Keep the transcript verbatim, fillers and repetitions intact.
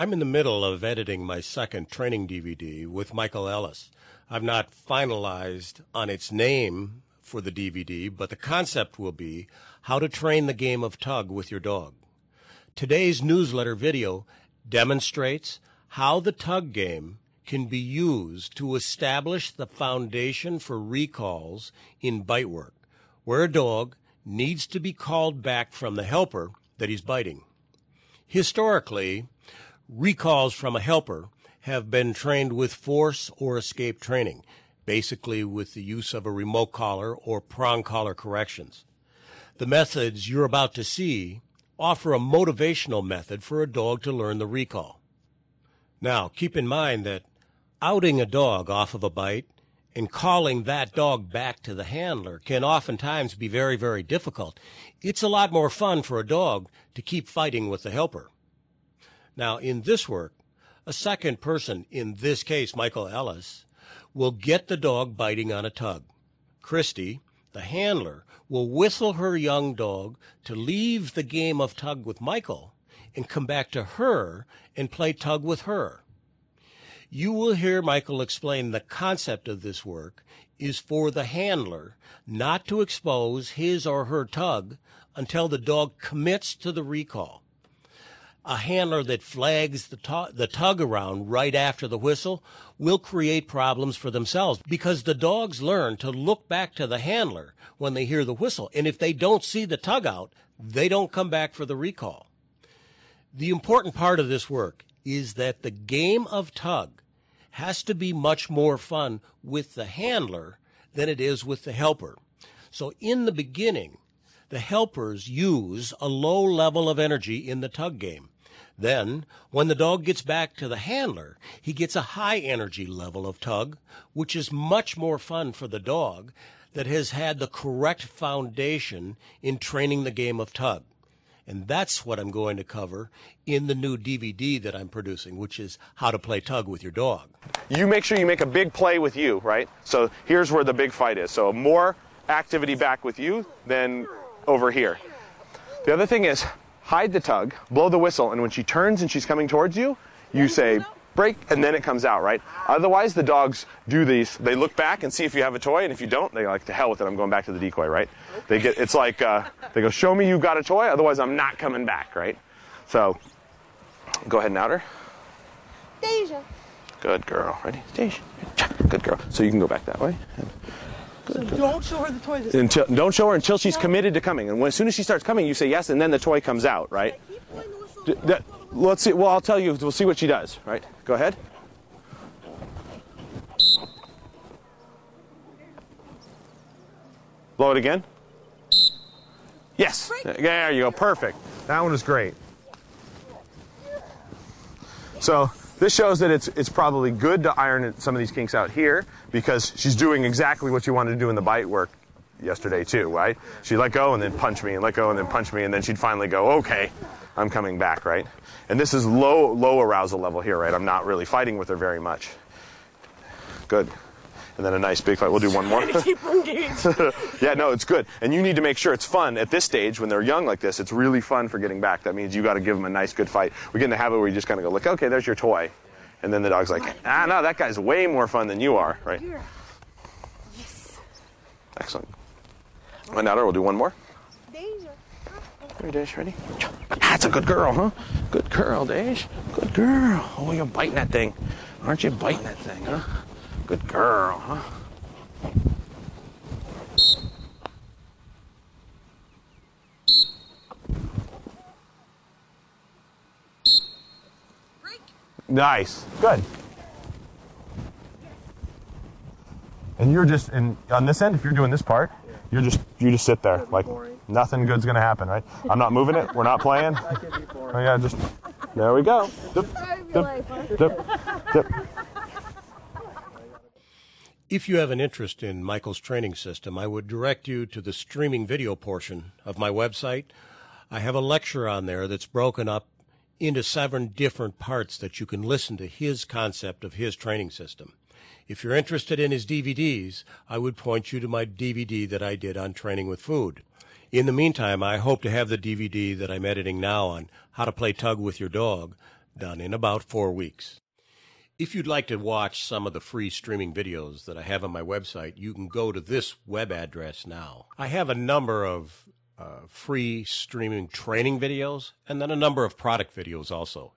I'm in the middle of editing my second training D V D with Michael Ellis. I've not finalized on its name for the D V D, but the concept will be how to train the game of tug with your dog. Today's newsletter video demonstrates how the tug game can be used to establish the foundation for recalls in bite work, where a dog needs to be called back from the helper that he's biting. Historically, recalls from a helper have been trained with force or escape training, basically with the use of a remote collar or prong collar corrections. The methods you're about to see offer a motivational method for a dog to learn the recall. Now, keep in mind that outing a dog off of a bite and calling that dog back to the handler can oftentimes be very, very difficult. It's a lot more fun for a dog to keep fighting with the helper. Now, in this work, a second person, in this case Michael Ellis, will get the dog biting on a tug. Christy, the handler, will whistle her young dog to leave the game of tug with Michael and come back to her and play tug with her. You will hear Michael explain the concept of this work is for the handler not to expose his or her tug until the dog commits to the recall. A handler that flags the tug, the tug around right after the whistle will create problems for themselves because the dogs learn to look back to the handler when they hear the whistle. And if they don't see the tug out, they don't come back for the recall. The important part of this work is that the game of tug has to be much more fun with the handler than it is with the helper. So in the beginning, the helpers use a low level of energy in the tug game. Then, when the dog gets back to the handler, he gets a high energy level of tug, which is much more fun for the dog that has had the correct foundation in training the game of tug. And that's what I'm going to cover in the new D V D that I'm producing, which is how to play tug with your dog. You make sure you make a big play with you, right? So here's where the big fight is. So more activity back with you than over here. The other thing is hide the tug, blow the whistle, and when she turns and she's coming towards you, you say break, and then it comes out, right? Otherwise, the dogs do these. They look back and see if you have a toy, and if you don't, they're like, to hell with it, I'm going back to the decoy, right? They get, it's like, uh, they go, show me you got a toy, otherwise I'm not coming back, right? So, go ahead and out her. Deja. Good girl. Ready? Deja. Good girl. So you can go back that way. So don't show her the toy this until, time. Don't show her until she's committed to coming. And when, as soon as she starts coming, you say yes, and then the toy comes out, right? Yeah, D that, let's see. Well, I'll tell you. We'll see what she does, right? Go ahead. Blow it again. Yes. There you go. Perfect. That one is great. So this shows that it's, it's probably good to iron some of these kinks out here because she's doing exactly what you wanted to do in the bite work yesterday too, right? She'd let go and then punch me and let go and then punch me and then she'd finally go, okay, I'm coming back, right? And this is low, low arousal level here, right? I'm not really fighting with her very much. Good. And then a nice big fight. We'll do one more. Yeah, no, it's good. And you need to make sure it's fun at this stage when they're young like this. It's really fun for getting back. That means you got to give them a nice, good fight. We get in the habit where you just kind of go, look, okay, there's your toy. And then the dog's like, ah, no, that guy's way more fun than you are, right? Yes. Excellent. One out, or we'll do one more. There, Dash, ready? That's a good girl, huh? Good girl, Dash. Good girl. Oh, you're biting that thing. Aren't you biting that thing, huh? Good girl, huh? Nice. Good. And you're just, and on this end, if you're doing this part, you're just, you just sit there like nothing good's gonna happen, right? I'm not moving it. We're not playing. Oh yeah, just there we go. Dip, dip, dip, dip. If you have an interest in Michael's training system, I would direct you to the streaming video portion of my website. I have a lecture on there that's broken up into seven different parts that you can listen to his concept of his training system. If you're interested in his D V Ds, I would point you to my D V D that I did on training with food. In the meantime, I hope to have the D V D that I'm editing now on how to play tug with your dog done in about four weeks. If you'd like to watch some of the free streaming videos that I have on my website, you can go to this web address now. I have a number of uh, free streaming training videos and then a number of product videos also.